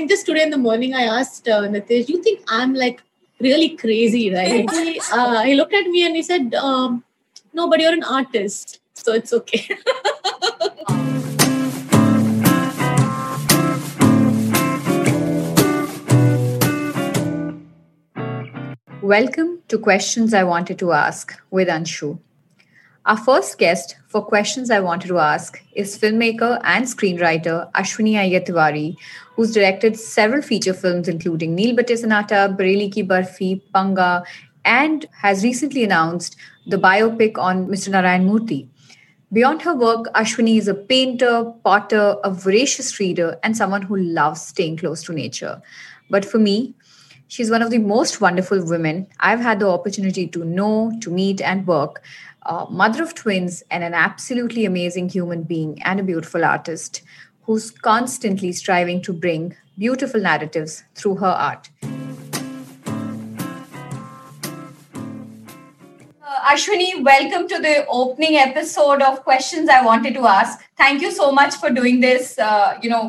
think just today in the morning, I asked Nitesh, you think I'm like really crazy, right? He looked at me and he said, no, but you're an artist, so it's okay. Welcome to Questions I Wanted to Ask with Anshu. Our first guest for Questions I Wanted to Ask is filmmaker and screenwriter Ashwini Iyer Tiwari, who's directed several feature films including Neel Battey Sannata, Bareilly Ki Barfi, Panga, and has recently announced the biopic on Mr. Narayan Murthy. Beyond her work, Ashwini is a painter, potter, a voracious reader, and someone who loves staying close to nature. But for me, she's one of the most wonderful women I've had the opportunity to know, to meet, and work. Mother of twins and an absolutely amazing human being and a beautiful artist who's constantly striving to bring beautiful narratives through her art. Ashwini, welcome to the opening episode of Questions I Wanted to Ask. Thank you so much for doing this,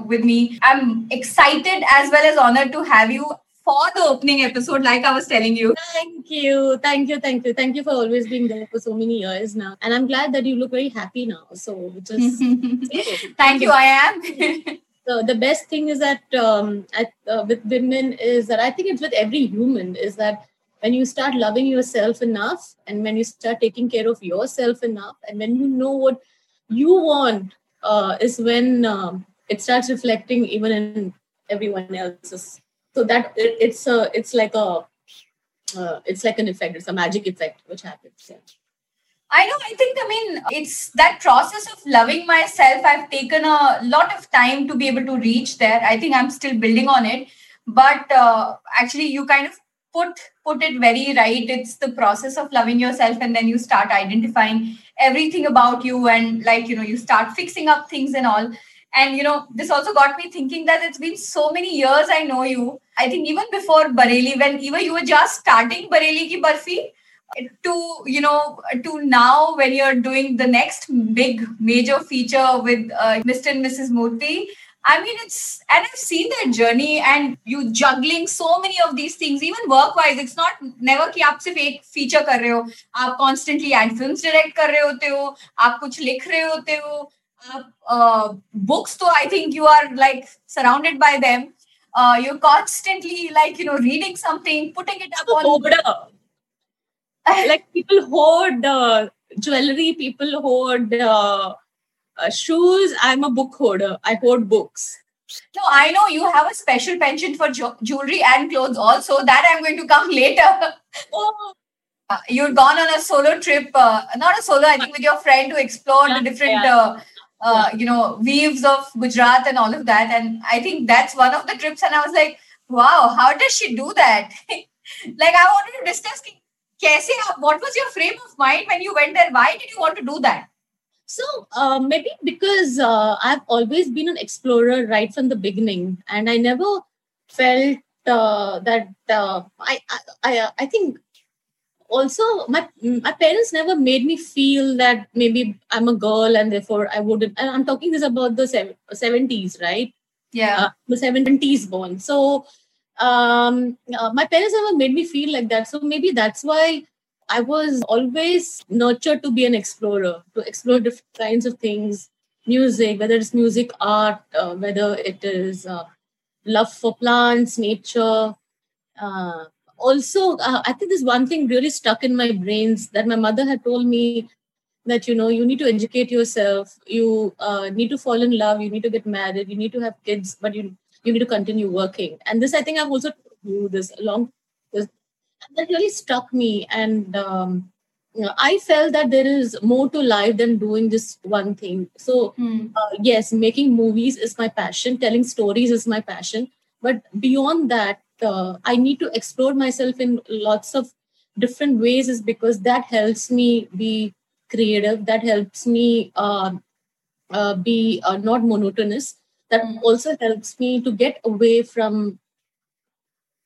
with me. I'm excited as well as honored to have you for the opening episode, like I was telling you. Thank you. Thank you for always being there for so many years now. And I'm glad that you look very happy now. So just Thank you. I am. So the best thing is that with women is that I think it's with every human is that when you start loving yourself enough and when you start taking care of yourself enough and when you know what you want is when it starts reflecting even in everyone else's. So that it's like an effect. It's a magic effect which happens. Yeah. I know. I mean, it's that process of loving myself. I've taken a lot of time to be able to reach there. I think I'm still building on it. But actually, you kind of put it very right. It's the process of loving yourself, and then you start identifying everything about you, and you start fixing up things and all. And, this also got me thinking that it's been so many years I know you. I think even before Bareilly, when even you were just starting Bareilly Ki Barfi to now when you're doing the next big major feature with Mr. and Mrs. Murthy. I mean, I've seen their journey and you juggling so many of these things, even work-wise. It's not never ki aap sirf ek feature kar rahe ho. Aap constantly ad films direct kar rahe hote ho. Aap kuch likh rahe hote ho. Books, though, I think you are surrounded by them. You're constantly reading something, putting it up on. People hoard jewelry, people hoard shoes. I'm a book hoarder. I hoard books. No, I know you have a special penchant for jewelry and clothes also. That I'm going to come later. Oh. You've gone on a solo trip, I think with your friend to explore the different weaves of Gujarat and all of that. And I think that's one of the trips. And I was like, wow, how does she do that? I wanted to discuss, what was your frame of mind when you went there? Why did you want to do that? So maybe because I've always been an explorer right from the beginning. And I never felt I think also, my parents never made me feel that maybe I'm a girl and therefore I wouldn't. And I'm talking this about the 70s, right? Yeah. The 70s born. So my parents never made me feel like that. So maybe that's why I was always nurtured to be an explorer, to explore different kinds of things, music, whether it's music, art, whether it is love for plants, nature, also, I think this one thing really stuck in my brains that my mother had told me that, you need to educate yourself. You need to fall in love. You need to get married. You need to have kids, but you need to continue working. And this, I think I've also told this along. That really stuck me. And I felt that there is more to life than doing this one thing. So, yes, making movies is my passion. Telling stories is my passion. But beyond that, I need to explore myself in lots of different ways is because that helps me be creative. That helps me be not monotonous. That also helps me to get away from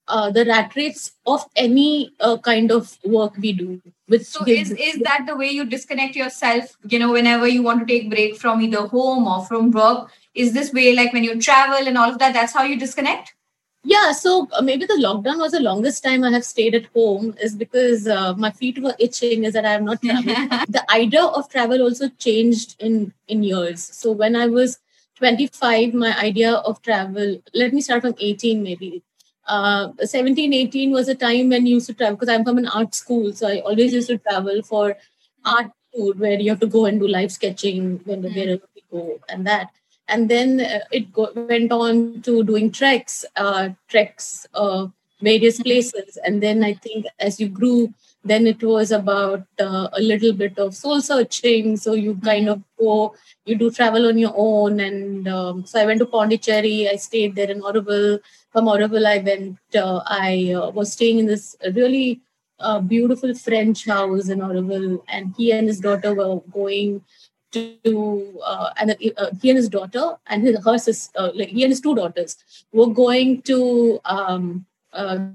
the rat race of any kind of work we do. So is that the way you disconnect yourself, whenever you want to take break from either home or from work? Is this way, like when you travel and all of that, that's how you disconnect? Yeah, so maybe the lockdown was the longest time I have stayed at home is because my feet were itching, is that I have not traveled. The idea of travel also changed in years. So when I was 25, my idea of travel, let me start from 18 maybe. 17, 18 was a time when you used to travel because I'm from an art school. So I always used to travel for art food where you have to go and do live sketching wherever you go and that. And then it went on to doing treks, various places. And then I think as you grew, then it was about a little bit of soul searching. So you kind of go, you do travel on your own. And so I went to Pondicherry. I stayed there in Auroville. From Auroville, I went, I was staying in this really beautiful French house in Auroville. And he and his daughter were going he and his two daughters were going to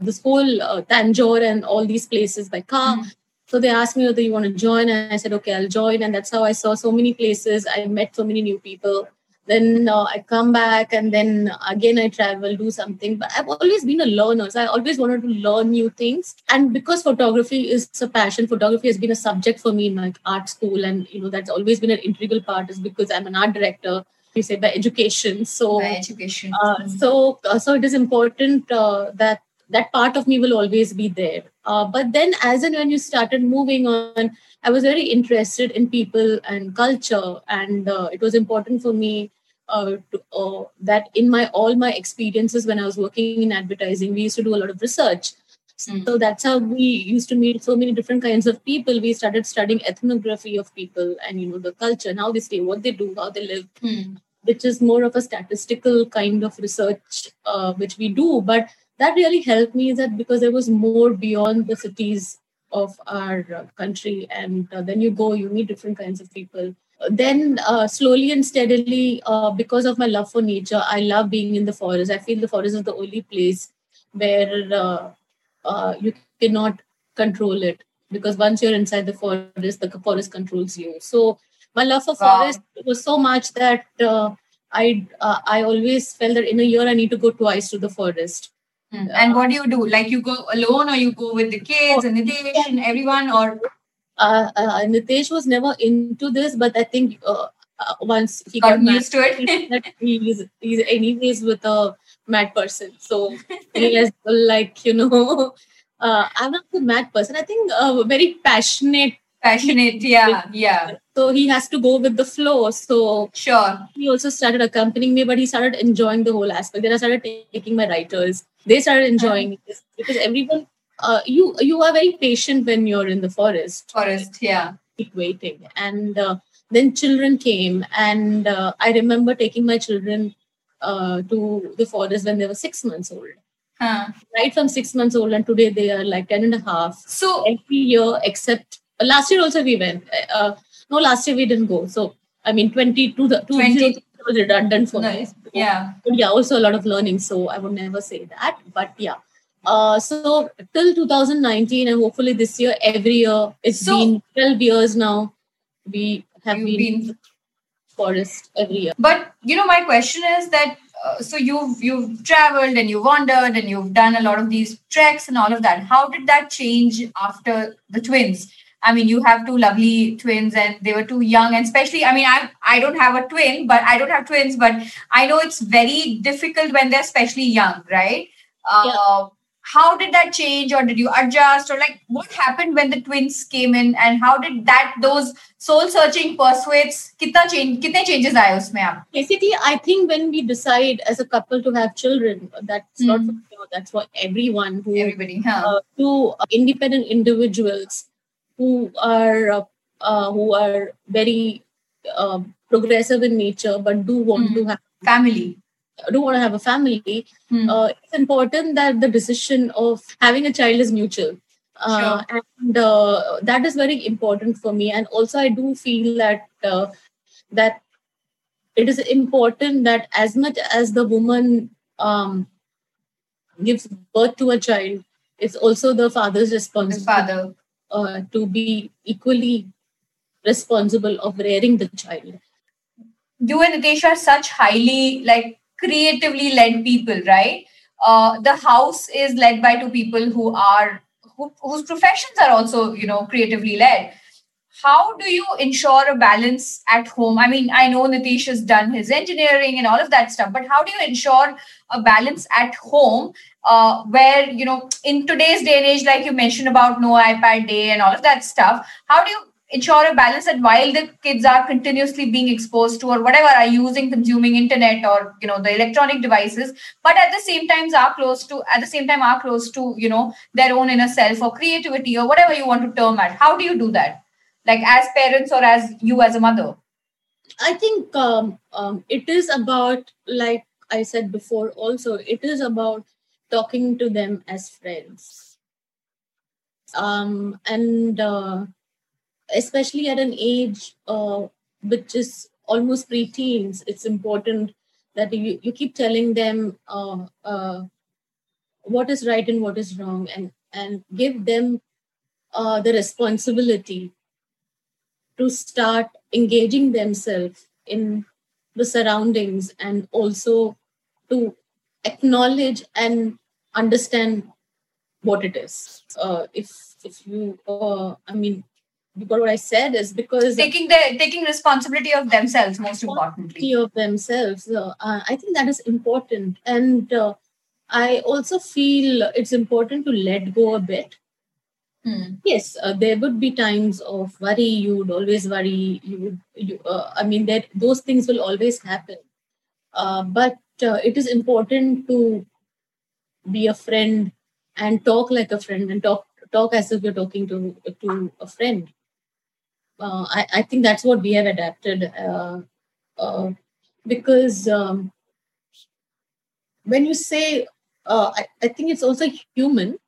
this whole Tanjore and all these places by car. Mm-hmm. So they asked me whether you want to join, and I said, okay, I'll join. And that's how I saw so many places. I met so many new people. Then I come back, and then again I travel, do something. But I've always been a learner. So I always wanted to learn new things. And because photography is a passion, photography has been a subject for me in my art school. And, you know, that's always been an integral part is because I'm an art director, you say, by education. So, by education. So it is important that part of me will always be there. But then as and when you started moving on, I was very interested in people and culture. And it was important for me that in all my experiences when I was working in advertising, we used to do a lot of research. So that's how we used to meet so many different kinds of people. We started studying ethnography of people and, you know, the culture and how they stay, what they do, how they live. Which is more of a statistical kind of research, which we do. But that really helped me is that because there was more beyond the cities of our country. And then you go, you meet different kinds of people. Then slowly and steadily, because of my love for nature, I love being in the forest. I feel the forest is the only place where you cannot control it. Because once you're inside the forest controls you. So my love for forest was so much that I always felt that in a year I need to go twice to the forest. And what do you do? Like you go alone or you go with the kids and Nitesh and everyone? Or Nitesh was never into this, but I think once he got used to it, he's anyways with a mad person. So he has I'm not a mad person. I think very passionate. Passionate, yeah. So he has to go with the flow. So sure. He also started accompanying me, but he started enjoying the whole aspect. Then I started taking my writers. They started enjoying this because everyone, you are very patient when you're in the forest. Yeah. Keep waiting. And then children came. And I remember taking my children to the forest when they were 6 months old. Right from 6 months old. And today they are like 10 and a half. So every year except... Last year also we went. Last year we didn't go. So, I mean, 2020 was redundant for me. Yeah. But yeah, also a lot of learning. So, I would never say that. But yeah. So, till 2019 and hopefully this year, every year, been 12 years now. We have been in the forest every year. But, you know, my question is that, so you've traveled and you've wandered and you've done a lot of these treks and all of that. How did that change after the twins? I mean, you have two lovely twins and they were too young. And especially, I mean, I don't have twins, but I know it's very difficult when they're especially young, right? How did that change, or did you adjust, or like what happened when the twins came in, and how did those soul searching pursuits, kitne changes aaye usme aap? Basically, I think when we decide as a couple to have children, that's not for sure, that's for everyone. Two independent individuals who are very progressive in nature, but do want to have family. Don't want to have a family. It's important that the decision of having a child is mutual, and that is very important for me. And also, I do feel that that it is important that as much as the woman gives birth to a child, it's also the father's responsibility to be equally responsible of rearing the child. you and Nitesh are such highly, like, creatively led people, right? The house is led by two people who are, whose professions are also, you know, creatively led. How do you ensure a balance at home? I mean, I know Nitesh has done his engineering and all of that stuff, but how do you ensure a balance at home where, you know, in today's day and age, like you mentioned about no iPad day and all of that stuff, how do you ensure a balance that while the kids are continuously being exposed to or whatever are using, consuming internet or, you know, the electronic devices, but at the same time are close to, you know, their own inner self or creativity or whatever you want to term it? How do you do that? Like as parents or as you as a mother? I think it is about, like I said before also, it is about talking to them as friends. And especially at an age which is almost pre-teens, it's important that you keep telling them what is right and what is wrong, and give them the responsibility to start engaging themselves in the surroundings and also to acknowledge and understand what it is. What I said is because taking responsibility of themselves, most importantly of themselves. I think that is important, and I also feel it's important to let go a bit. Yes, there would be times of worry. You would always worry. Those things will always happen. But it is important to be a friend and talk like a friend and talk as if you're talking to a friend. I think that's what we have adapted because when you say, I think it's also human.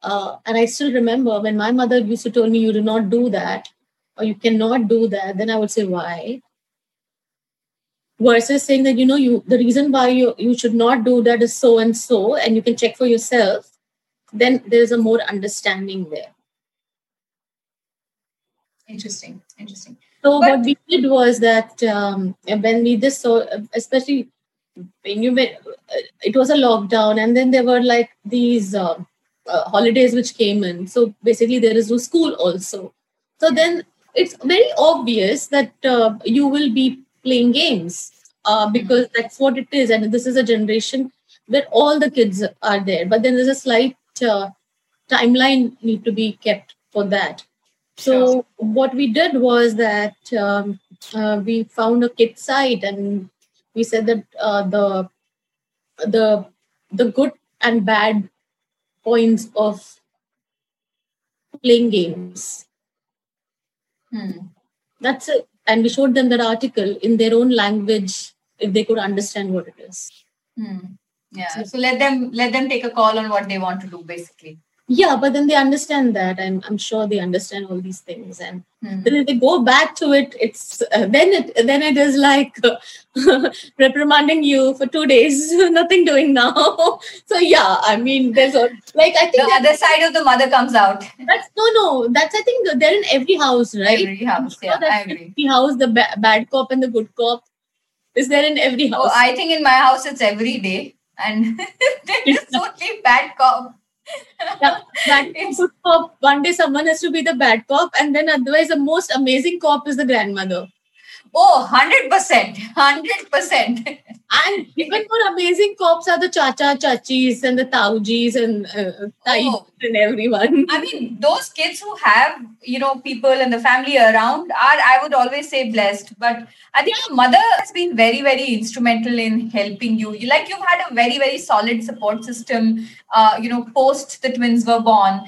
And I still remember when my mother used to tell me, you do not do that or you cannot do that. Then I would say, why? Versus saying that, the reason why you should not do that is so and you can check for yourself. Then there's a more understanding there. Interesting. So what we did was that when we just saw, especially when it was a lockdown, and then there were like these holidays which came in. So basically there is no school also. So then it's very obvious that you will be playing games because that's what it is. And this is a generation where all the kids are there. But then there's a slight timeline need to be kept for that. So what we did was that we found a kid site, and we said that the good and bad points of playing games. That's it. And we showed them that article in their own language if they could understand what it is. Yeah. So let them take a call on what they want to do, basically. Yeah, but then they understand that. I'm sure they understand all these things, and then if they go back to it, it's then it is like reprimanding you for 2 days, nothing doing now. So yeah, there's I think the other side of the mother comes out. That's I think they're in every house, right? Every house, yeah, I agree. Every house, the bad cop and the good cop is there in every house. Oh, I think in my house it's every day, and there is only bad cop. Yeah, good cop. One day someone has to be the bad cop, and then otherwise the most amazing cop is the grandmother. Oh, 100%. And even more amazing cops are the chacha, chachis and the taujis and tais and everyone. Those kids who have, people and the family around are, I would always say, blessed. But I think your mother has been very, very instrumental in helping you. You've had a very, very solid support system, post the twins were born.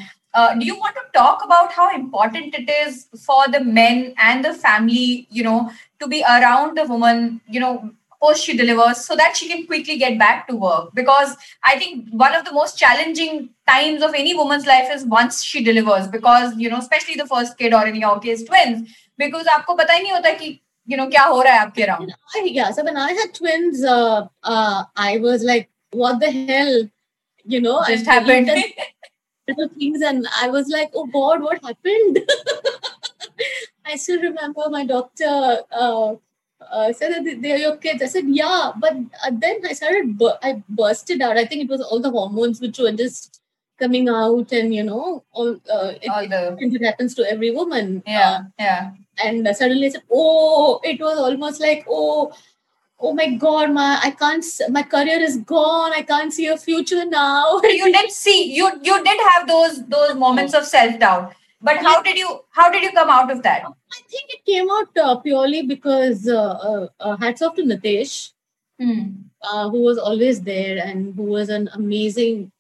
Do you want to talk about how important it is for the men and the family, to be around the woman, post she delivers, so that she can quickly get back to work? Because I think one of the most challenging times of any woman's life is once she delivers, because, especially the first kid or in your case, twins, because aapko pata hi nahi hota ki, kya ho raha hai aapke around. Yeah, so when I had twins, I was like, what the hell, just happened. Little things, and I was like, oh God, what happened? I still remember my doctor said that they're your kids. I said, yeah, but then I bursted out. I think it was all the hormones which were just coming out, and you know, it happens to every woman. Yeah. And suddenly I said, it was almost like, oh my God, my career is gone. I can't see a future now. You did see, you did have those moments of self-doubt. But how did you come out of that? I think it came out purely because hats off to Nitesh, who was always there and who was an amazing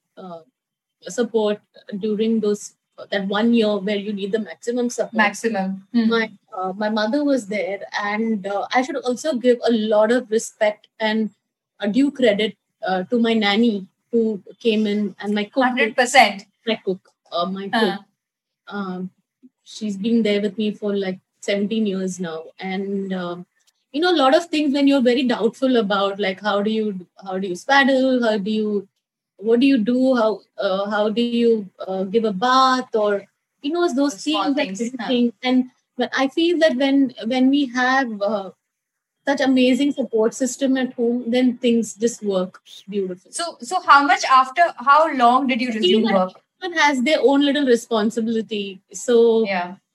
support during that 1 year where you need the maximum support. My mother was there, and I should also give a lot of respect and due credit to my nanny who came in, and my cook. 100%. My cook. She's been there with me for like 17 years now, and a lot of things when you're very doubtful about, like how do you swaddle, how do you give a bath, or those things. And but I feel that when we have such amazing support system at home, then things just work beautifully. So how long did you resume work? Everyone has their own little responsibility, so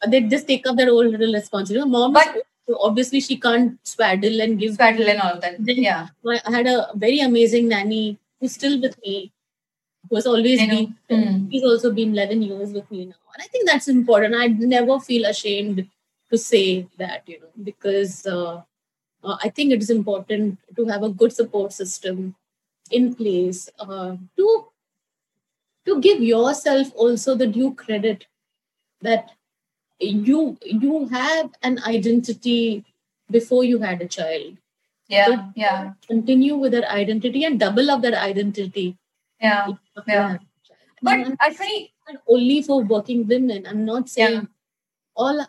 they just take up their own little responsibility. Mom, but obviously she can't swaddle and give all that. Yeah, I had a very amazing nanny who's still with me, who has always been. She's also been 11 years with me now, and I think that's important. I never feel ashamed to say that, because I think it is important to have a good support system in place to give yourself also the due credit that you have an identity before you had a child. Yeah. Continue with that identity and double up that identity. Yeah. But Ashwini, only for working women. I'm not saying all.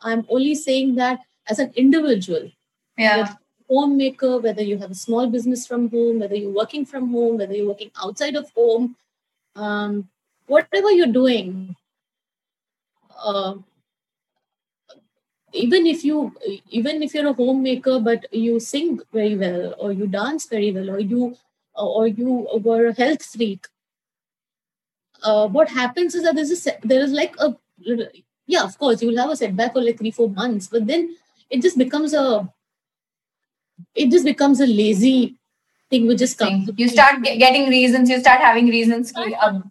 I'm only saying that as an individual. Yeah. Homemaker, whether you have a small business from home, whether you're working from home, whether you're working outside of home. Whatever you're doing, even if you're a homemaker but you sing very well, or you dance very well, or you were a health freak, what happens is that there is like a of course you'll have a setback for like 3-4 months, but then it just becomes a lazy thing which just comes. You start getting reasons. You start having reasons. And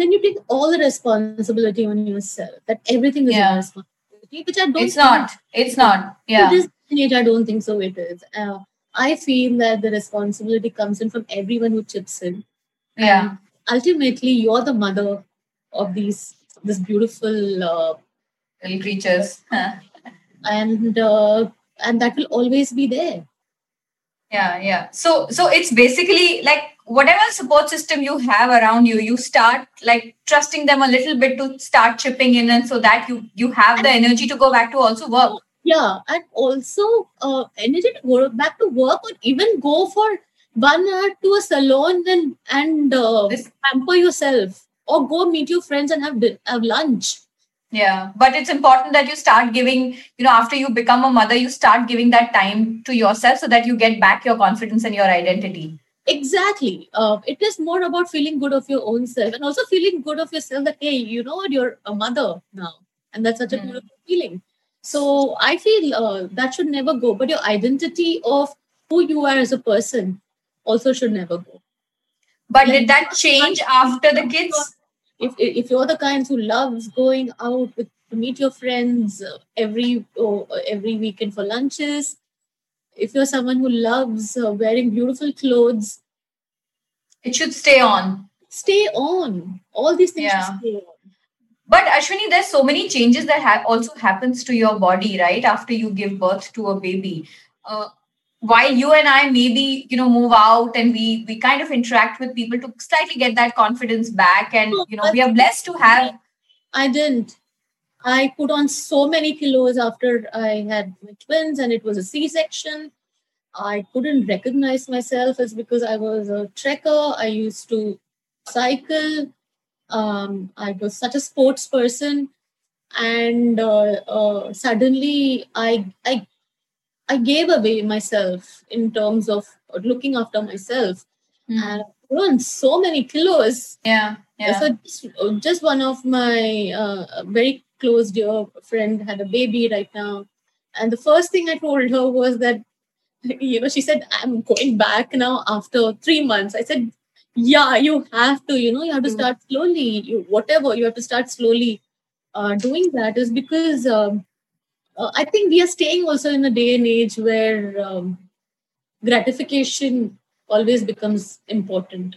then you take all the responsibility on yourself. That everything is your responsibility, which I don't. It's not. Yeah. To this age, I don't think so. It is. I feel that the responsibility comes in from everyone who chips in. Yeah. And ultimately, you're the mother of this beautiful little creatures, and that will always be there. Yeah. So it's basically like whatever support system you have around you, you start like trusting them a little bit to start chipping in, and so that you have the energy to go back to also work. Yeah, and also energy to go back to work, or even go for 1 hour to a salon and pamper yourself, or go meet your friends and have lunch. Yeah, but it's important that you start giving, after you become a mother, you start giving that time to yourself so that you get back your confidence and your identity. Exactly. It is more about feeling good of your own self, and also feeling good of yourself that, hey, you're a mother now. And that's such a beautiful feeling. So I feel that should never go. But your identity of who you are as a person also should never go. But did that change after the kids? If you're the kind who loves going out to meet your friends every weekend for lunches, if you're someone who loves wearing beautiful clothes, it should stay on. Stay on. All these things should stay on. But Ashwini, there's so many changes that also happens to your body, right? After you give birth to a baby. While you and I maybe, move out and we kind of interact with people to slightly get that confidence back. And, we are blessed to have. I didn't. I put on so many kilos after I had my twins, and it was a C-section. I couldn't recognize myself as, because I was a trekker. I used to cycle. I was such a sports person. And suddenly I gave away myself in terms of looking after myself. Mm. And I've grown so many kilos. Yeah. So just one of my very close dear friend had a baby right now. And the first thing I told her was that, she said, I'm going back now after 3 months. I said, yeah, you have to, you have to start slowly. You have to start slowly doing that is because I think we are staying also in a day and age where gratification always becomes important.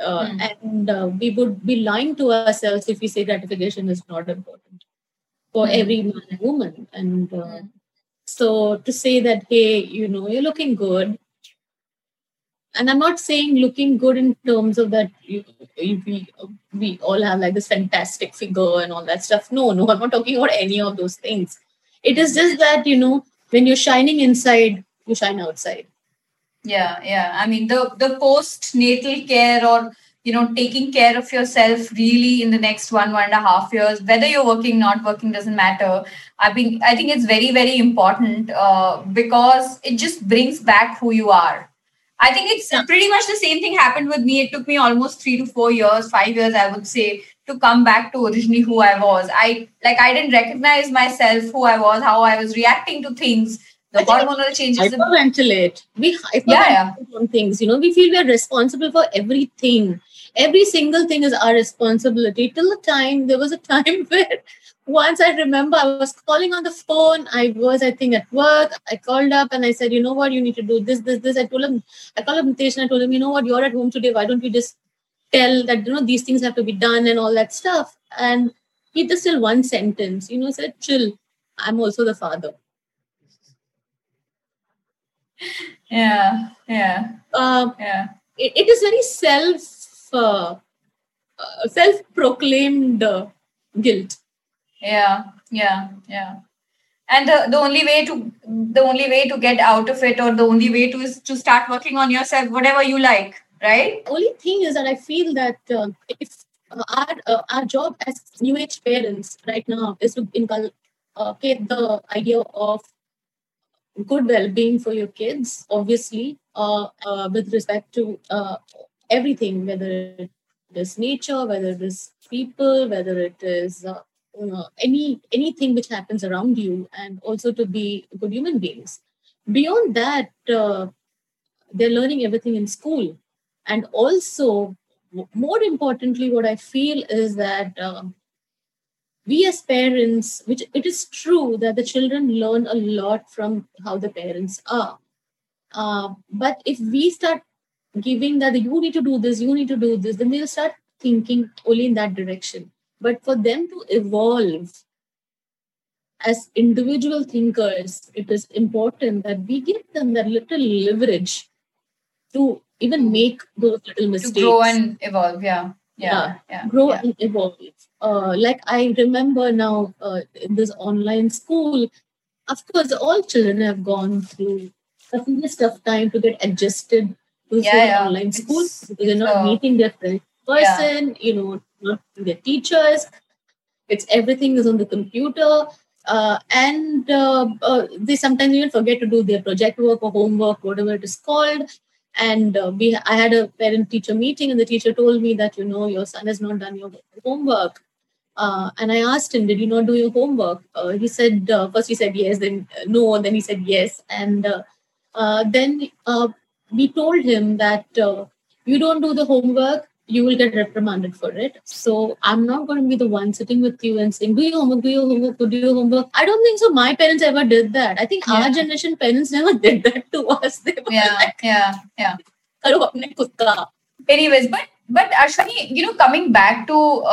And we would be lying to ourselves if we say gratification is not important for every man and woman. And so to say that, hey, you're looking good. And I'm not saying looking good in terms of that we all have like this fantastic figure and all that stuff. No, I'm not talking about any of those things. It is just that, when you're shining inside, you shine outside. Yeah. I mean, the postnatal care or, taking care of yourself really in the next 1.5 years, whether you're working, not working, doesn't matter. I think it's very, very important because it just brings back who you are. I think it's pretty much the same thing happened with me. It took me almost 5 years, I would say, to come back to originally who I was. I didn't recognize myself, who I was, how I was reacting to things. The hormonal changes. Hyperventilate. We hyperventilate on things. We feel we are responsible for everything. Every single thing is our responsibility. There was a time where once I remember I was calling on the phone. I was, at work. I called up and I said, you know what, you need to do this. I called up Nitesh and I told him, you know what, you're at home today. Why don't you just tell that, these things have to be done and all that stuff. And he just said one sentence, said, chill, I'm also the father. Yeah. It is very self-proclaimed guilt. Yeah. And the only way to get out of it, or the only way to is to start working on yourself, whatever you like, right? The only thing is that I feel that if our job as new age parents right now is to inculcate the idea of good well-being for your kids, obviously, with respect to everything, whether it is nature, whether it is people, whether it is anything which happens around you, and also to be good human beings. Beyond that, they're learning everything in school. And also, more importantly, what I feel is that we as parents, which it is true that the children learn a lot from how the parents are. But if we start giving that you need to do this, then they'll start thinking only in that direction. But for them to evolve as individual thinkers, it is important that we give them that little leverage to even make those little mistakes. To grow and evolve, and evolve. Like I remember now in this online school, of course, all children have gone through a serious tough time to get adjusted to online school because they're not meeting their friends in person, not their teachers. Everything is on the computer, and they sometimes even forget to do their project work or homework, whatever it is called. And I had a parent-teacher meeting, and the teacher told me that, your son has not done your homework. And I asked him, did you not do your homework? He said, first he said yes, then no, and then he said yes. And then we told him that you don't do the homework, you will get reprimanded for it. So I'm not going to be the one sitting with you and saying, do your homework. I don't think so. My parents ever did that. I think our generation parents never did that to us. They were Anyways, but Ashwini, coming back to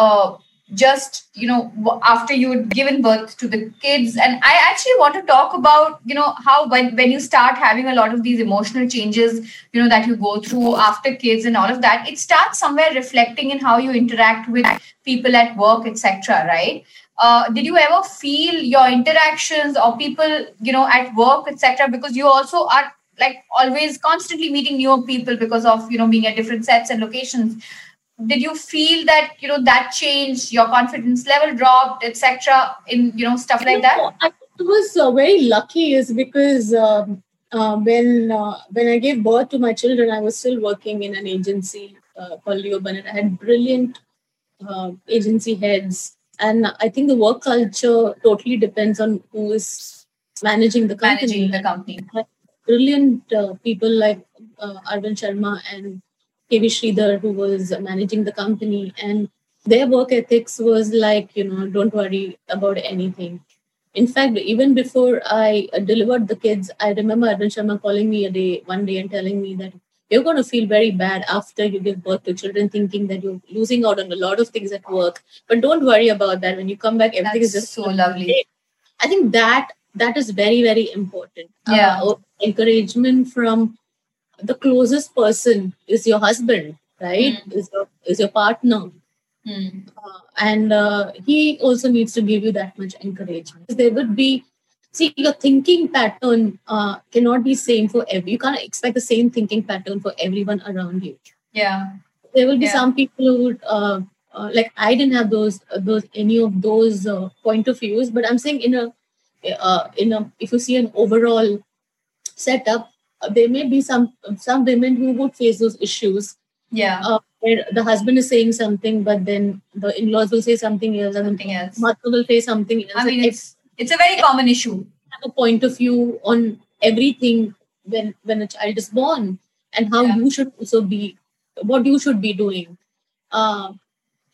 after you had given birth to the kids, and I actually want to talk about, how when you start having a lot of these emotional changes, that you go through after kids and all of that, it starts somewhere reflecting in how you interact with people at work, etc., right? Did you ever feel your interactions or people, at work, etc., because you also are always constantly meeting new people because of, being at different sets and locations. did you feel that, you know, that changed, your confidence level dropped, etc., in, you know, stuff like that? I was very lucky is because when I gave birth to my children, I was still working in an agency called Leo Burnett. I had brilliant agency heads. And I think the work culture totally depends on who is managing the company. Brilliant people like Arvind Sharma and KV Sridhar, who was managing the company, and their work ethics was like, you know, don't worry about anything. In fact, even before I delivered the kids, I remember Arvind Sharma calling me one day and telling me that you're going to feel very bad after you give birth to children, thinking that you're losing out on a lot of things at work. But don't worry about that. When you come back, everything is just so lovely. I think that is very, very important. Yeah. Encouragement from the closest person is your husband, right? Is your partner. And he also needs to give you that much encouragement. There would be, see, your thinking pattern cannot be same for every. You can't expect the same thinking pattern for everyone around you. Yeah. There will be some people who would, like I didn't have any of those point of views, but I'm saying in a, if you see an overall setup, there may be some women who would face those issues. Yeah. Where the husband is saying something, but then the in-laws will say something else. Mother will say something else. I mean, it's a very common issue. A point of view on everything when a child is born and how you should also be, what you should be doing.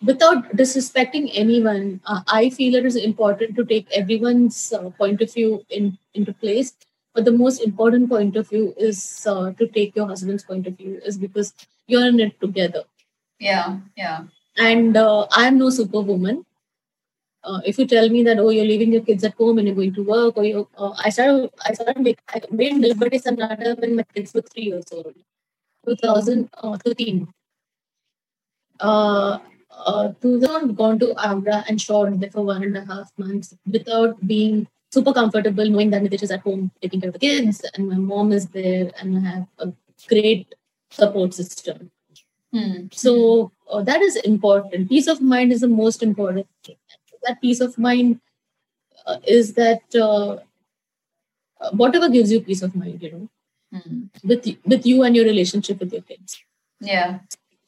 Without disrespecting anyone, I feel it is important to take everyone's point of view into place. But the most important point of view is to take your husband's point of view, is because you're in it together. Yeah, yeah. And I'm no superwoman. If you tell me that, oh, you're leaving your kids at home and you're going to work, or you, I started Neel Battey Sannata when my kids were 3 years old, 2013. 2000 gone to Agra and shot there for 1.5 months without being super comfortable, knowing that Nitesh is at home taking care of the kids and my mom is there and I have a great support system. So that is important. Peace of mind is the most important thing. That peace of mind is that whatever gives you peace of mind, you know, with you and your relationship with your kids. Yeah,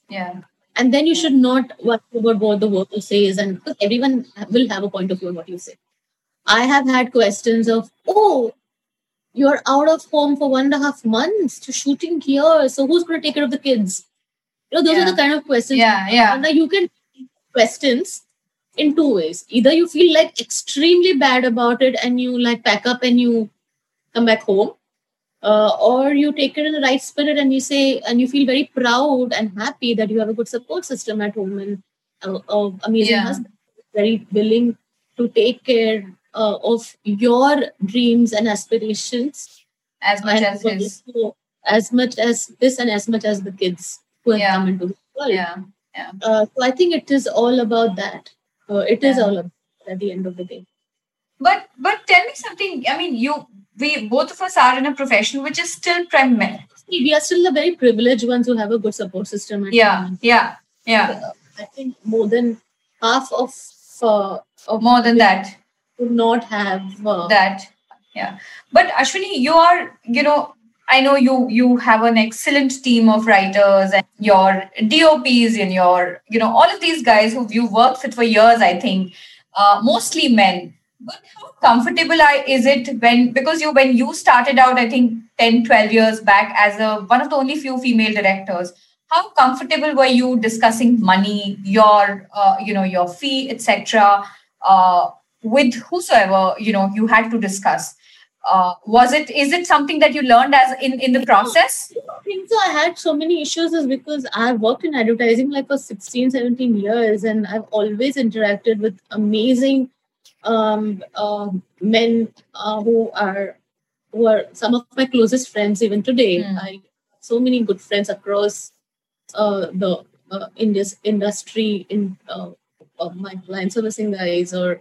yeah. And then you should not worry about what the worker says, and everyone will have a point of view on what you say. I have had questions of, oh, you're out of home for 1.5 months to shooting here, so who's going to take care of the kids? You know, those are the kind of questions. Yeah, yeah. And you can questions in two ways. Either you feel like extremely bad about it and you like pack up and you come back home. Or you take it in the right spirit and you say, and you feel very proud and happy that you have a good support system at home and amazing husband, very willing to take care of your dreams and aspirations as much as this and as much as the kids who have come into the world. Yeah. Yeah. So I think it is all about that. It is all about that at the end of the day. But tell me something. I mean, we both of us are in a profession which is still primarily. We are still the very privileged ones who have a good support system. At home. I think more than half of more than that would not have that. Yeah, but Ashwini, you are, you know, I know you have an excellent team of writers and your DOPs and your, you know, all of these guys who you worked with for years. I think mostly men. But how comfortable is it when you started out, I think 10-12 years back as one of the only few female directors, how comfortable were you discussing money, your fee, etc. With whosoever, you know, you had to discuss? Is it something that you learned as in the process? I think so. I had so many issues is because I've worked in advertising like for 16, 17 years and I've always interacted with amazing men who are some of my closest friends even today. I have so many good friends across in this industry, in my client servicing guys or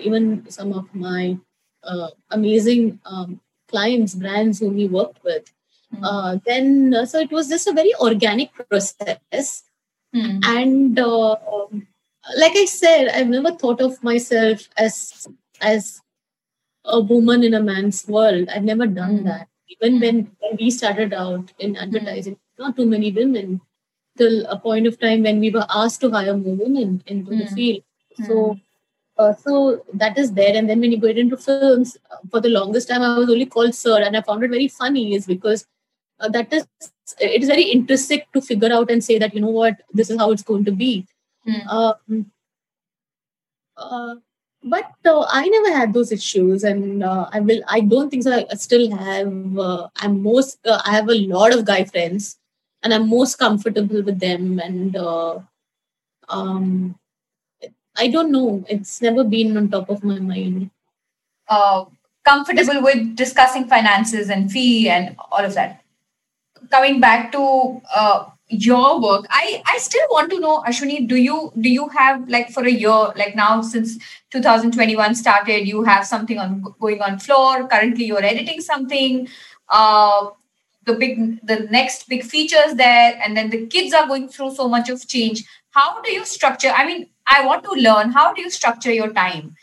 even some of my amazing clients, brands whom we worked with. So it was just a very organic process. And like I said, I've never thought of myself as a woman in a man's world. I've never done that. Even when we started out in advertising, not too many women, till a point of time when we were asked to hire more women into the field. So that is there. And then when you get into films, for the longest time, I was only called sir. And I found it very funny is because it is very intrinsic to figure out and say that, you know what, this is how it's going to be. But I never had those issues, and I don't think so. I still have. I have a lot of guy friends, and I'm most comfortable with them. And I don't know. It's never been on top of my mind. Comfortable with discussing finances and fee and all of that. Coming back to your work, I still want to know, Ashwini, do you have, like, for a year, like now since 2021 started, you have something going on floor. Currently, you're editing something. The next big features there, and then the kids are going through so much of change. How do you structure? I mean, I want to learn. How do you structure your time?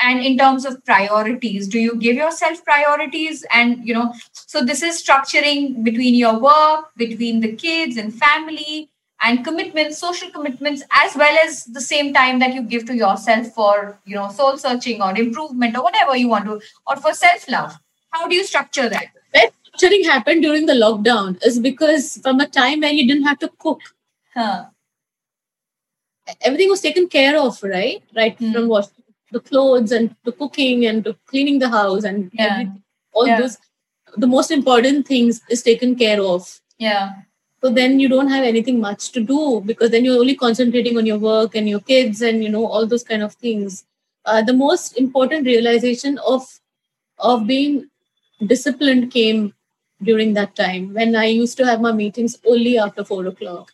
And in terms of priorities, do you give yourself priorities? And, you know, so this is structuring between your work, between the kids and family and commitments, social commitments, as well as the same time that you give to yourself for, you know, soul searching or improvement or whatever you want to, or for self-love. How do you structure that? That structuring happened during the lockdown is because from a time when you didn't have to cook. Everything was taken care of, right? Right from washing the clothes and to cooking and to cleaning the house and everything. All those, the most important things is taken care of. Yeah. So then you don't have anything much to do because then you're only concentrating on your work and your kids and, you know, all those kind of things. The most important realization of being disciplined came during that time when I used to have my meetings only after 4 o'clock.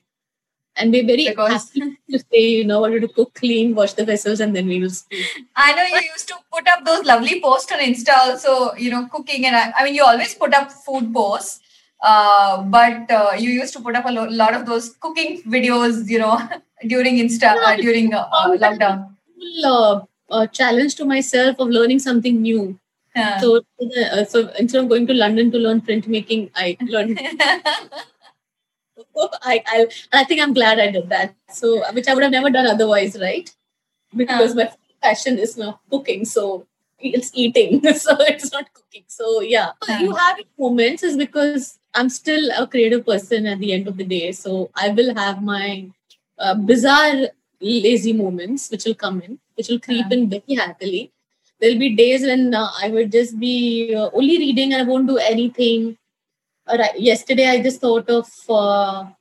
And we're very happy to say, you know, what to cook, clean, wash the vessels, and then we will speak. I know you used to put up those lovely posts on Insta also, you know, cooking. And I mean, you always put up food posts, but you used to put up a lot of those cooking videos, you know, during Insta, during lockdown. Challenge to myself of learning something new. So instead of going to London to learn printmaking, I learned... I think I'm glad I did that. So, which I would have never done otherwise, right? Because my passion is not cooking, so it's eating, so it's not cooking. So, you have moments is because I'm still a creative person at the end of the day. So, I will have my bizarre lazy moments, which will come in, which will creep in very happily. There'll be days when I will just be only reading and I won't do anything. Right. Yesterday, I just thought of, I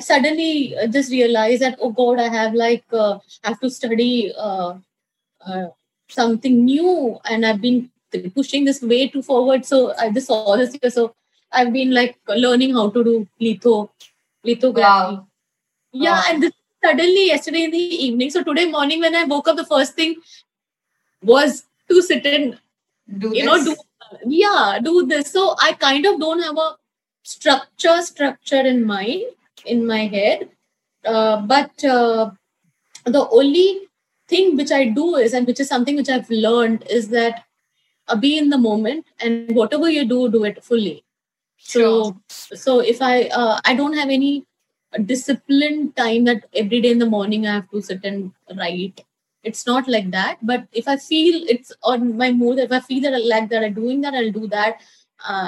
suddenly just realized that, oh God, I have to study something new and I've been pushing this way too forward. So I just saw this here. So I've been like learning how to do lithography. Wow. Yeah. Wow. And this suddenly yesterday in the evening. So today morning when I woke up, the first thing was to sit and do this. So I kind of don't have a structure in mind, in my head. But the only thing which I do is, and which is something which I've learned, is that be in the moment and whatever you do, do it fully. Sure. So if I don't have any disciplined time that every day in the morning I have to sit and write. It's not like that, but if I feel it's on my mood, if I feel that I like that I'm doing that, I'll do that.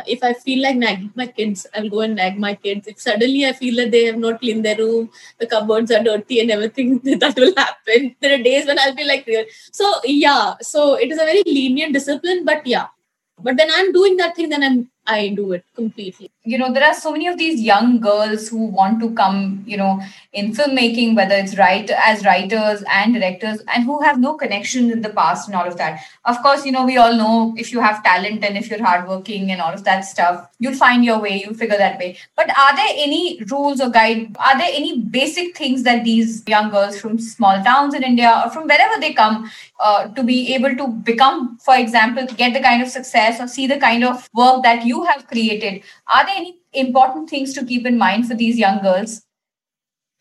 If I feel like nagging my kids, I'll go and nag my kids. If suddenly I feel that they have not cleaned their room, the cupboards are dirty and everything, that will happen. There are days when I'll be like, real. So it is a very lenient discipline, but when I'm doing that thing, then I do it completely. You know, there are so many of these young girls who want to come, you know, in filmmaking, whether it's as writers and directors, and who have no connection in the past and all of that. Of course, you know, we all know if you have talent and if you're hardworking and all of that stuff, you'll find your way, you'll figure that way. But are there any rules or guide? Are there any basic things that these young girls from small towns in India or from wherever they come to be able to become, for example, to get the kind of success or see the kind of work that you have created? Are there any important things to keep in mind for these young girls?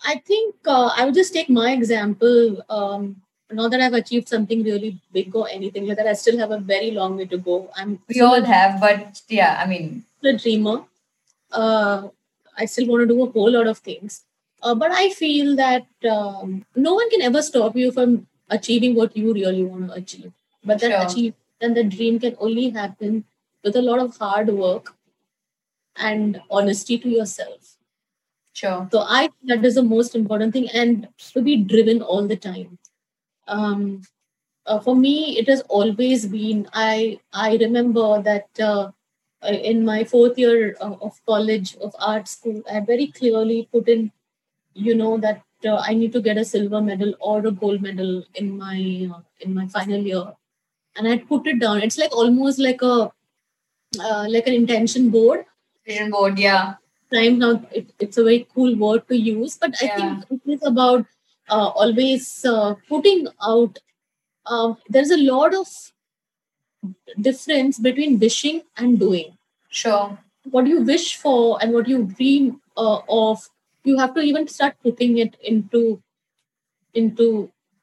I think I would just take my example. Not that I've achieved something really big or anything like that. I still have a very long way to go. We all have, but yeah, I mean, a dreamer. I still want to do a whole lot of things. But I feel that no one can ever stop you from achieving what you really want to achieve. But that dream can only happen with a lot of hard work and honesty to yourself. Sure. So I think that is the most important thing, and to be driven all the time. For me, it has always been, I remember that in my fourth year of college, of art school, I very clearly put in, that I need to get a silver medal or a gold medal in my final year. And I put it down. It's like almost like a like an intention board. Vision board, yeah. Time now, it's a very cool word to use, but I think it is about always putting out. There's a lot of difference between wishing and doing. Sure. What you wish for and what you dream of, you have to even start putting it into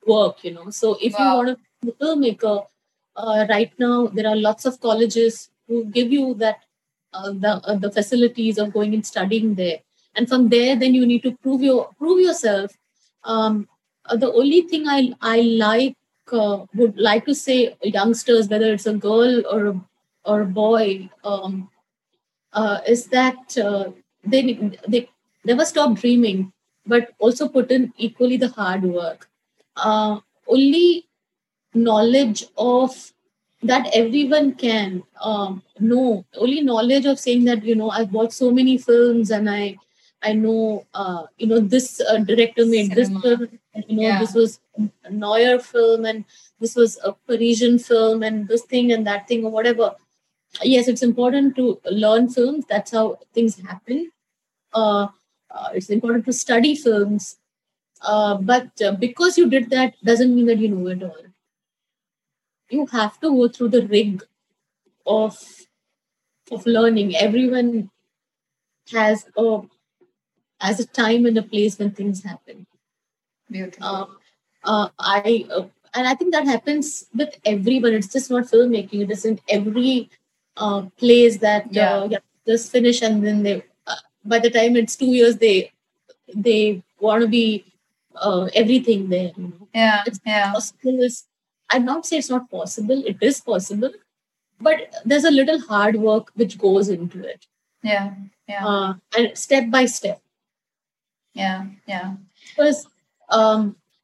work. So if you want to be a filmmaker, right now there are lots of colleges who give you that. The facilities of going and studying there, and from there then you need to prove yourself. The only thing I like would like to say youngsters, whether it's a girl or a boy, is that they never stop dreaming, but also put in equally the hard work. Only knowledge of that everyone can know. Only knowledge of saying that, I've watched so many films and I know, this director made cinema. This film, this was a Neuer film and this was a Parisian film and this thing and that thing or whatever. Yes, it's important to learn films. That's how things happen. It's important to study films. But because you did that doesn't mean that you know it all. You have to go through the rig of learning. Everyone has a time and a place when things happen. Beautiful. And I think that happens with everyone. It's just not filmmaking. It is in every place that just finish and then they. By the time it's 2 years, they want to be everything there. Yeah. It's possible. I'd not say it's not possible. It is possible, but there's a little hard work which goes into it. Yeah, yeah. And step by step. Yeah, yeah. Because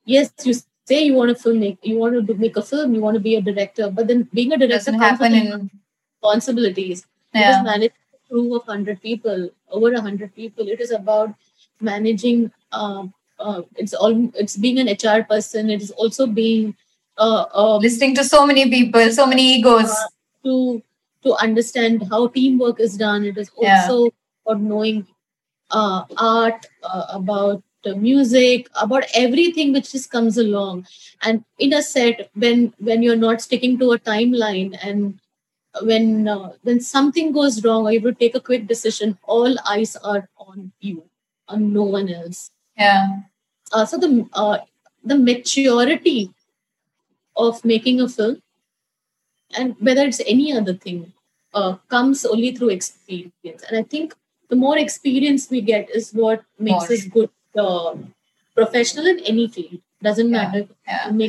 yes, you say you want to make a film, you want to be a director, but then being a director doesn't happen in responsibilities. Yeah. It is managing a crew of 100 people, over 100 people. It is about managing. It's being an HR person. It is also being listening to so many people, so many egos, to understand how teamwork is done. It is also about knowing art, about music, about everything which just comes along. And in a set, when you're not sticking to a timeline and when something goes wrong or you have to take a quick decision, all eyes are on you, on no one else. Yeah. So the maturity of making a film, and whether it's any other thing, comes only through experience. And I think the more experience we get is what makes us good professional in any field. Doesn't matter. Yeah.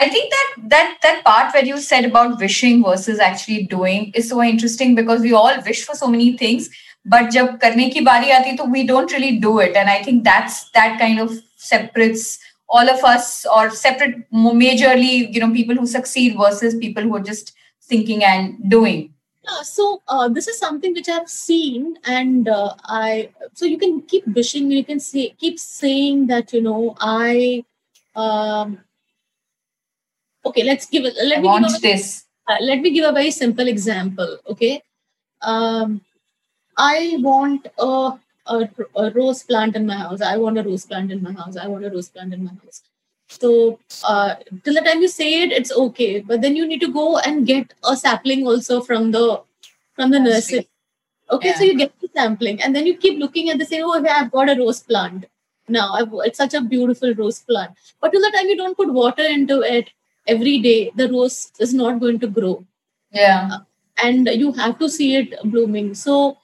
I think that part where you said about wishing versus actually doing is so interesting, because we all wish for so many things, but jab karne ki bari aati to we don't really do it. And I think that kind of separates all of us, or separate majorly, people who succeed versus people who are just thinking and doing. So this is something which I've seen, and so you can keep wishing, you can keep saying that, let me give a very simple example. Okay. I want a rose plant in my house. I want a rose plant in my house. I want a rose plant in my house. So till the time you say it, it's okay. But then you need to go and get a sapling also from the nursery. Okay, So you get the sapling, and then you keep looking at the same. Oh, I've got a rose plant. now. It's such a beautiful rose plant. But till the time you don't put water into it every day, the rose is not going to grow. Yeah. And you have to see it blooming. So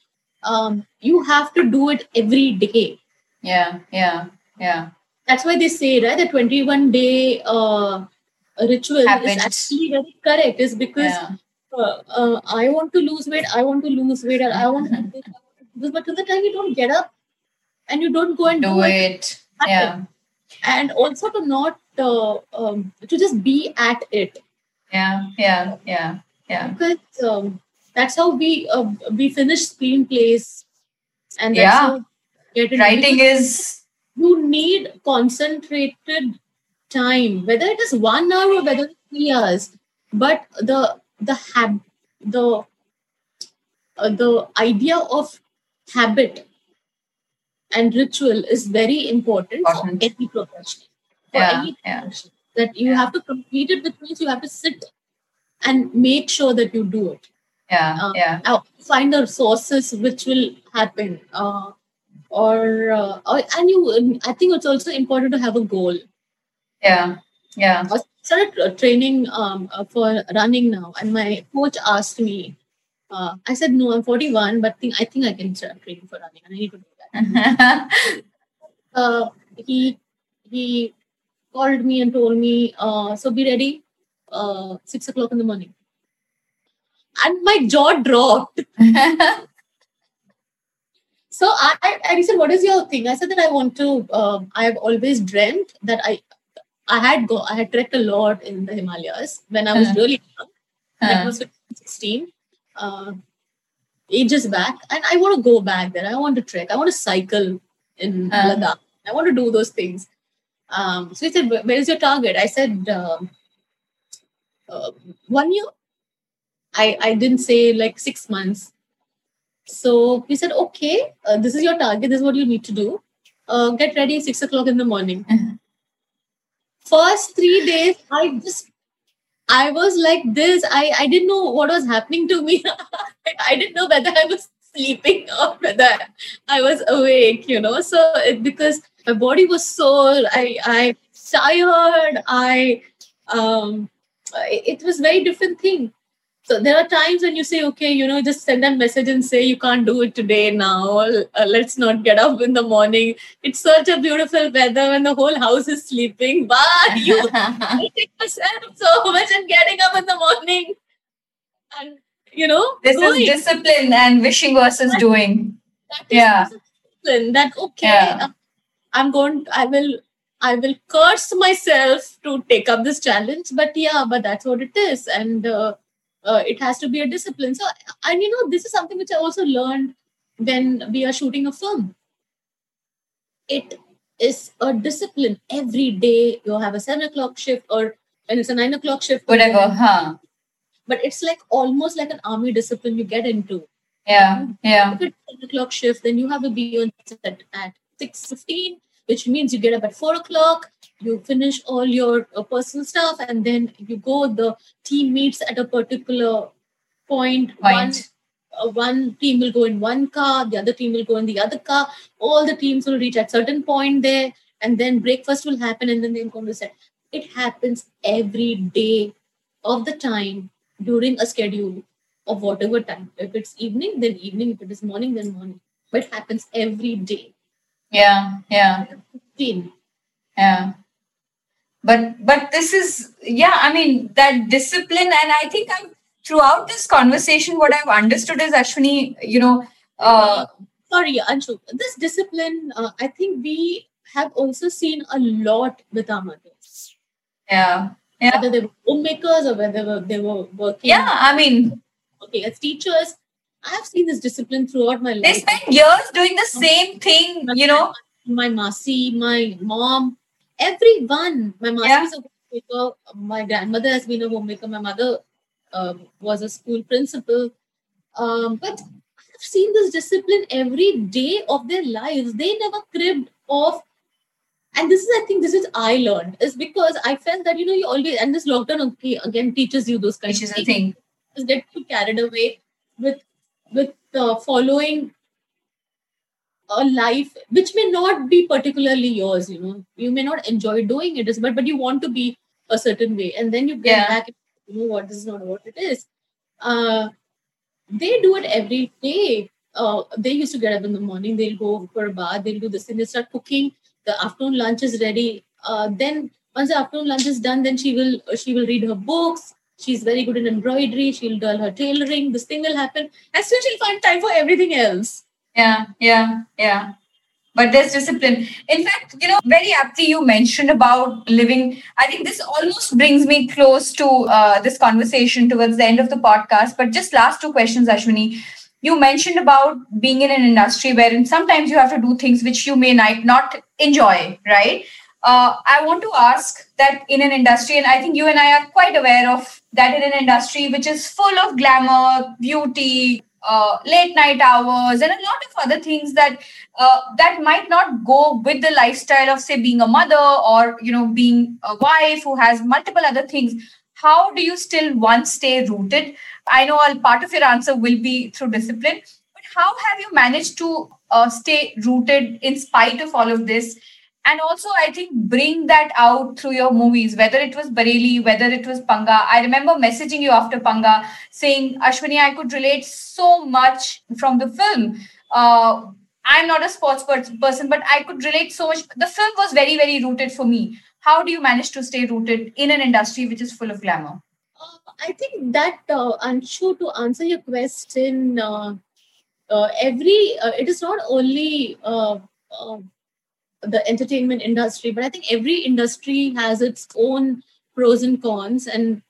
you have to do it every day. Yeah, yeah, yeah. That's why they say, right, the 21-day ritual is actually very correct. Is because I want to lose weight, and I want to do this. But till the time you don't get up and you don't go and do it. Yeah. And also to not, to just be at it. Yeah, yeah, yeah, yeah. Because that's how we finish screenplays. And that's how we get into writing is... You need concentrated time, whether it is 1 hour or whether it's 3 hours. But the idea of habit and ritual is very important. For any profession. That you have to complete it, which means you have to sit and make sure that you do it. Yeah, find the sources which will happen. I think it's also important to have a goal. Yeah, yeah. I started training for running now, and my coach asked me. I said, "No, I'm 41, but I think I can start training for running, and I need to do that." He called me and told me, "So be ready, 6 o'clock in the morning," and my jaw dropped. So I said, what is your thing? I said that I want to, I have always dreamt that I had trekked a lot in the Himalayas when I was really young. That was 16, ages back. And I want to go back there. I want to trek. I want to cycle in Ladakh. I want to do those things. So he said, where is your target? I said, 1 year. I didn't say like 6 months. So he said, okay, this is your target. This is what you need to do. Get ready 6 o'clock in the morning. First 3 days, I was like this. I didn't know what was happening to me. I didn't know whether I was sleeping or whether I was awake, So because my body was sore, I tired. It was a very different thing. So there are times when you say, okay, just send a message and say you can't do it today now. Let's not get up in the morning. It's such a beautiful weather when the whole house is sleeping. But you take yourself so much and getting up in the morning. And, This is discipline and wishing versus doing. Discipline. That, okay, I will curse myself to take up this challenge. But that's what it is. And... it has to be a discipline. So, and this is something which I also learned when we are shooting a film. It is a discipline. Every day you have a 7 o'clock shift or and it's a 9 o'clock shift. Whatever, huh? But it's like almost like an army discipline you get into. Yeah, yeah. If it's a 7 o'clock shift, then you have to be on set at 6:15, which means you get up at 4 o'clock. You finish all your personal stuff and then you go. The team meets at a particular point. One team will go in one car. The other team will go in the other car. All the teams will reach at certain point there. And then breakfast will happen and then they'll go to set. It happens every day of the time during a schedule of whatever time. If it's evening, then evening. If it is morning, then morning. But it happens every day. Yeah, yeah. Yeah. But this is, that discipline. And I think throughout this conversation, what I've understood is, Ashwini, Sorry, Anshu. This discipline, I think we have also seen a lot with our mothers. Yeah. Yeah. Whether they were homemakers or whether they were working. Yeah, as teachers, I have seen this discipline throughout my life. They spent years doing the same thing, My Masi, my mom. Everyone, my mother is a homemaker, my grandmother has been a homemaker, my mother was a school principal. But I've seen this discipline every day of their lives. They never cribbed off. And this is I learned. Is because I felt that, you always, and this lockdown again teaches you those kinds of things. Just get too carried away with following a life which may not be particularly yours, you know. You may not enjoy doing it, but you want to be a certain way. And then you get back and you know what, this is not what it is. They do it every day. They used to get up in the morning, they'll go for a bath, they'll do this thing, they start cooking, the afternoon lunch is ready. Then once the afternoon lunch is done, then she will read her books. She's very good in embroidery. She'll do her tailoring. This thing will happen. And still she'll find time for everything else. Yeah. But there's discipline. In fact, you know, very aptly you mentioned about living. I think this almost brings me close to this conversation towards the end of the podcast. But just last two questions, Ashwini. You mentioned about being in an industry wherein sometimes you have to do things which you may not enjoy, right? I want to ask that in an industry, and I think you and I are quite aware of that, in an industry which is full of glamour, beauty, late night hours, and a lot of other things that might not go with the lifestyle of, say, being a mother or, you know, being a wife who has multiple other things. How do you still, one, stay rooted? I know a part of your answer will be through discipline, but how have you managed to stay rooted in spite of all of this? And also, I think, bring that out through your movies, whether it was Bareilly, whether it was Panga. I remember messaging you after Panga saying, Ashwini, I could relate so much from the film. I'm not a sports person, but I could relate so much. The film was very, very rooted for me. How do you manage to stay rooted in an industry which is full of glamour? I think that, Anshu, to answer your question, it is not only the entertainment industry, but I think every industry has its own pros and cons, and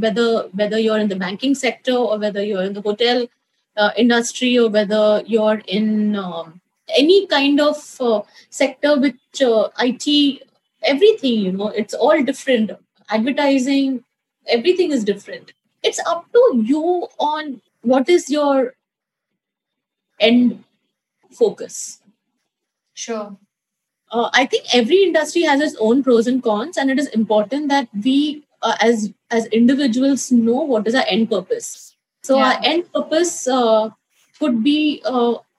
whether you're in the banking sector or whether you're in the hotel industry or whether you're in any kind of sector which IT, everything, you know, it's all different. Advertising, everything is different. It's up to you on what is your end focus. Sure. I think every industry has its own pros and cons, and it is important that we as individuals know what is our end purpose. So our end purpose could be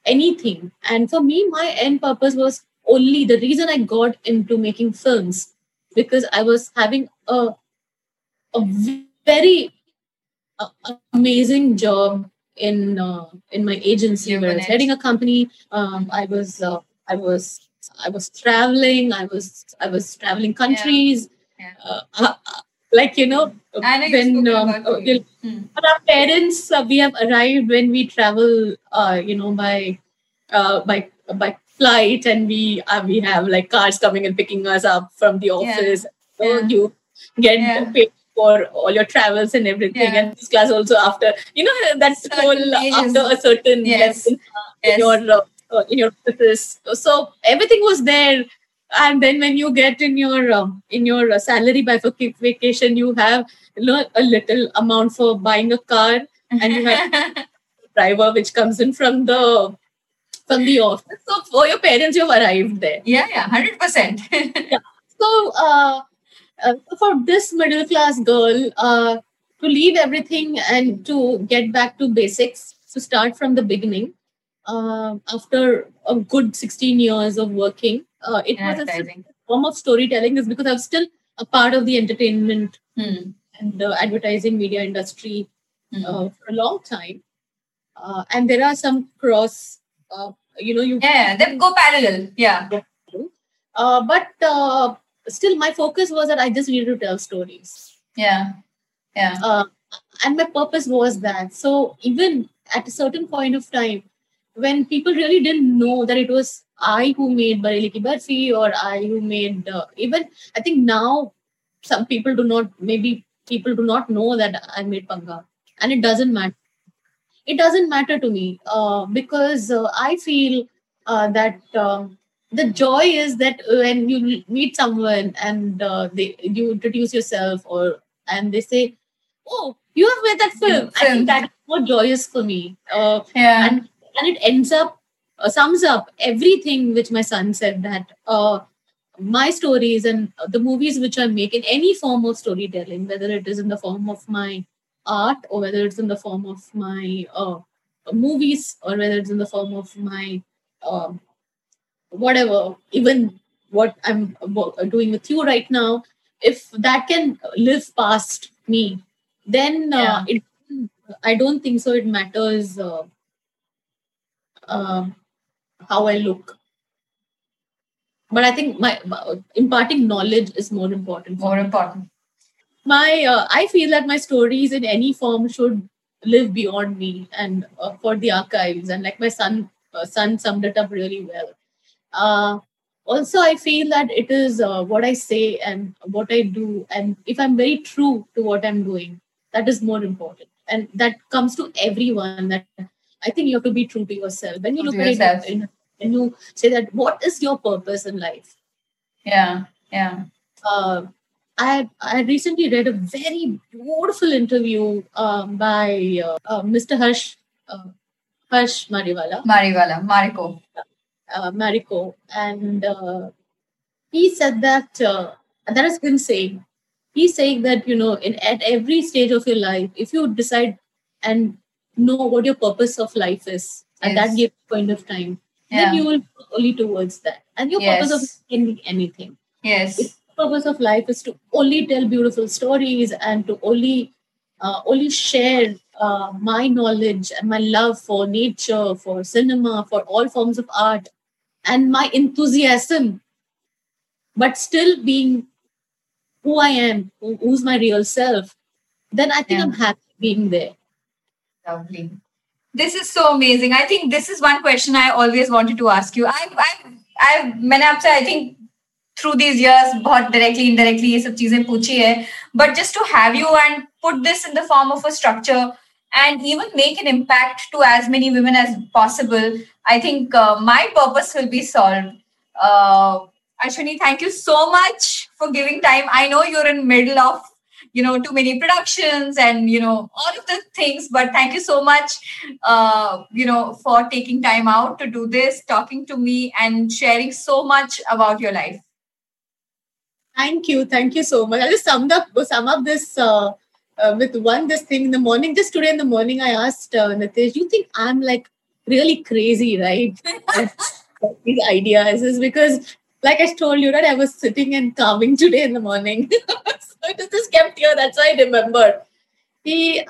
anything. And for me, my end purpose was only the reason I got into making films, because I was having a very amazing job in my agency where I was heading a company. I was traveling. I was traveling countries, like, you know, when our parents, we have arrived when we travel, you know, by flight, and we have like cars coming and picking us up from the office. So you get paid for all your travels and everything, and this class also after, you know, that's whole after a certain lesson your. In your office, so everything was there, and then when you get in your salary bifurcation, you have a little amount for buying a car, and you have a driver which comes in from the office. So for your parents, you have arrived there. Yeah, 100%. So for this middle class girl, to leave everything and to get back to basics, to start from the beginning. After a good 16 years of working, it was a form of storytelling, is because I'm still a part of the entertainment and the advertising media industry for a long time. And there are some cross, you know, they go parallel. Yeah. But still my focus was that I just needed to tell stories. Yeah. And my purpose was that. So even at a certain point of time, when people really didn't know that it was I who made Bareilly Ki Barfi, or I who made, even I think now some people do not know that I made Panga, and it doesn't matter. It doesn't matter to me because I feel that the joy is that when you meet someone and you introduce yourself, and they say, "Oh, you have made that film." I think that's more joyous for me. And it sums up everything which my son said, that my stories and the movies which I make in any form of storytelling, whether it is in the form of my art or whether it's in the form of my movies or whether it's in the form of my whatever, even what I'm doing with you right now, if that can live past me, then I don't think so it matters how I look. But I think my imparting knowledge is more important. More important. My I feel that my stories in any form should live beyond me and for the archives. And like my son summed it up really well. Also, I feel that it is what I say and what I do. And if I'm very true to what I'm doing, that is more important. And that comes to everyone. That I think you have to be true to yourself. When you look at it, and you say that, what is your purpose in life? Yeah, yeah. I recently read a very beautiful interview by Mr. Harsh Mariwala. Mariko. And he said that, that has been saying, he's saying that, you know, at every stage of your life, if you decide and know what your purpose of life is at that given point of time, then you will go only towards that. And your purpose of can be anything. Yes. If the purpose of life is to only tell beautiful stories and to only share my knowledge and my love for nature, for cinema, for all forms of art, and my enthusiasm, but still being who I am, who's my real self, then I think I'm happy being there. Lovely. This is so amazing. I think this is one question I always wanted to ask you. I think through these years, बहुत directly, indirectly ये सब चीजें पूछी है. But just to have you and put this in the form of a structure and even make an impact to as many women as possible, I think my purpose will be solved. Ashwini, thank you so much for giving time. I know you're in the middle of too many productions and, all of the things. But thank you so much, for taking time out to do this, talking to me and sharing so much about your life. Thank you. Thank you so much. I'll just sum up this with this thing in the morning. Just today in the morning, I asked Nitesh, you think I'm like really crazy, right? These ideas is because, like I told you, that I was sitting and carving today in the morning. So it just kept here. That's why I remembered. He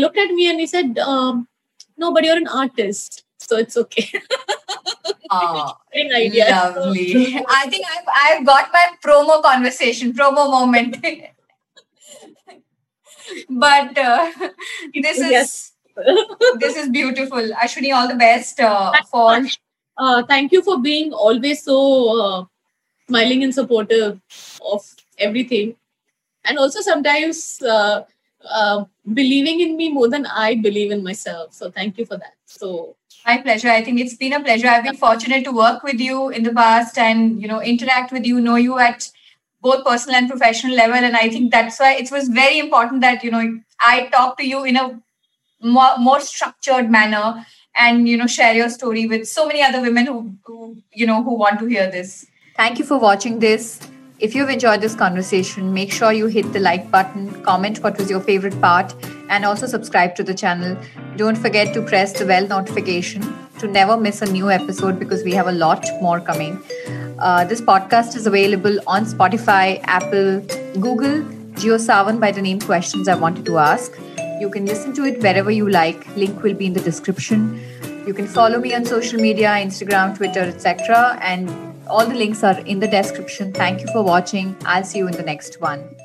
looked at me and he said, no, but you're an artist, so it's okay. Oh, lovely. So, I think I've got my promo moment. But this is beautiful. Ashwini, all the best for... thank you for being always so smiling and supportive of everything. And also sometimes believing in me more than I believe in myself. So thank you for that. So my pleasure. I think it's been a pleasure. I've been fortunate to work with you in the past and, interact with you, know you at both personal and professional level. And I think that's why it was very important that, I talk to you in a more structured manner and, share your story with so many other women who want to hear this. Thank you for watching this. If you've enjoyed this conversation, make sure you hit the like button, comment what was your favorite part, and also subscribe to the channel. Don't forget to press the bell notification to never miss a new episode because we have a lot more coming. This podcast is available on Spotify, Apple, Google, JioSaavn by the name Questions I Wanted to Ask. You can listen to it wherever you like. Link will be in the description. You can follow me on social media, Instagram, Twitter, etc. And all the links are in the description. Thank you for watching. I'll see you in the next one.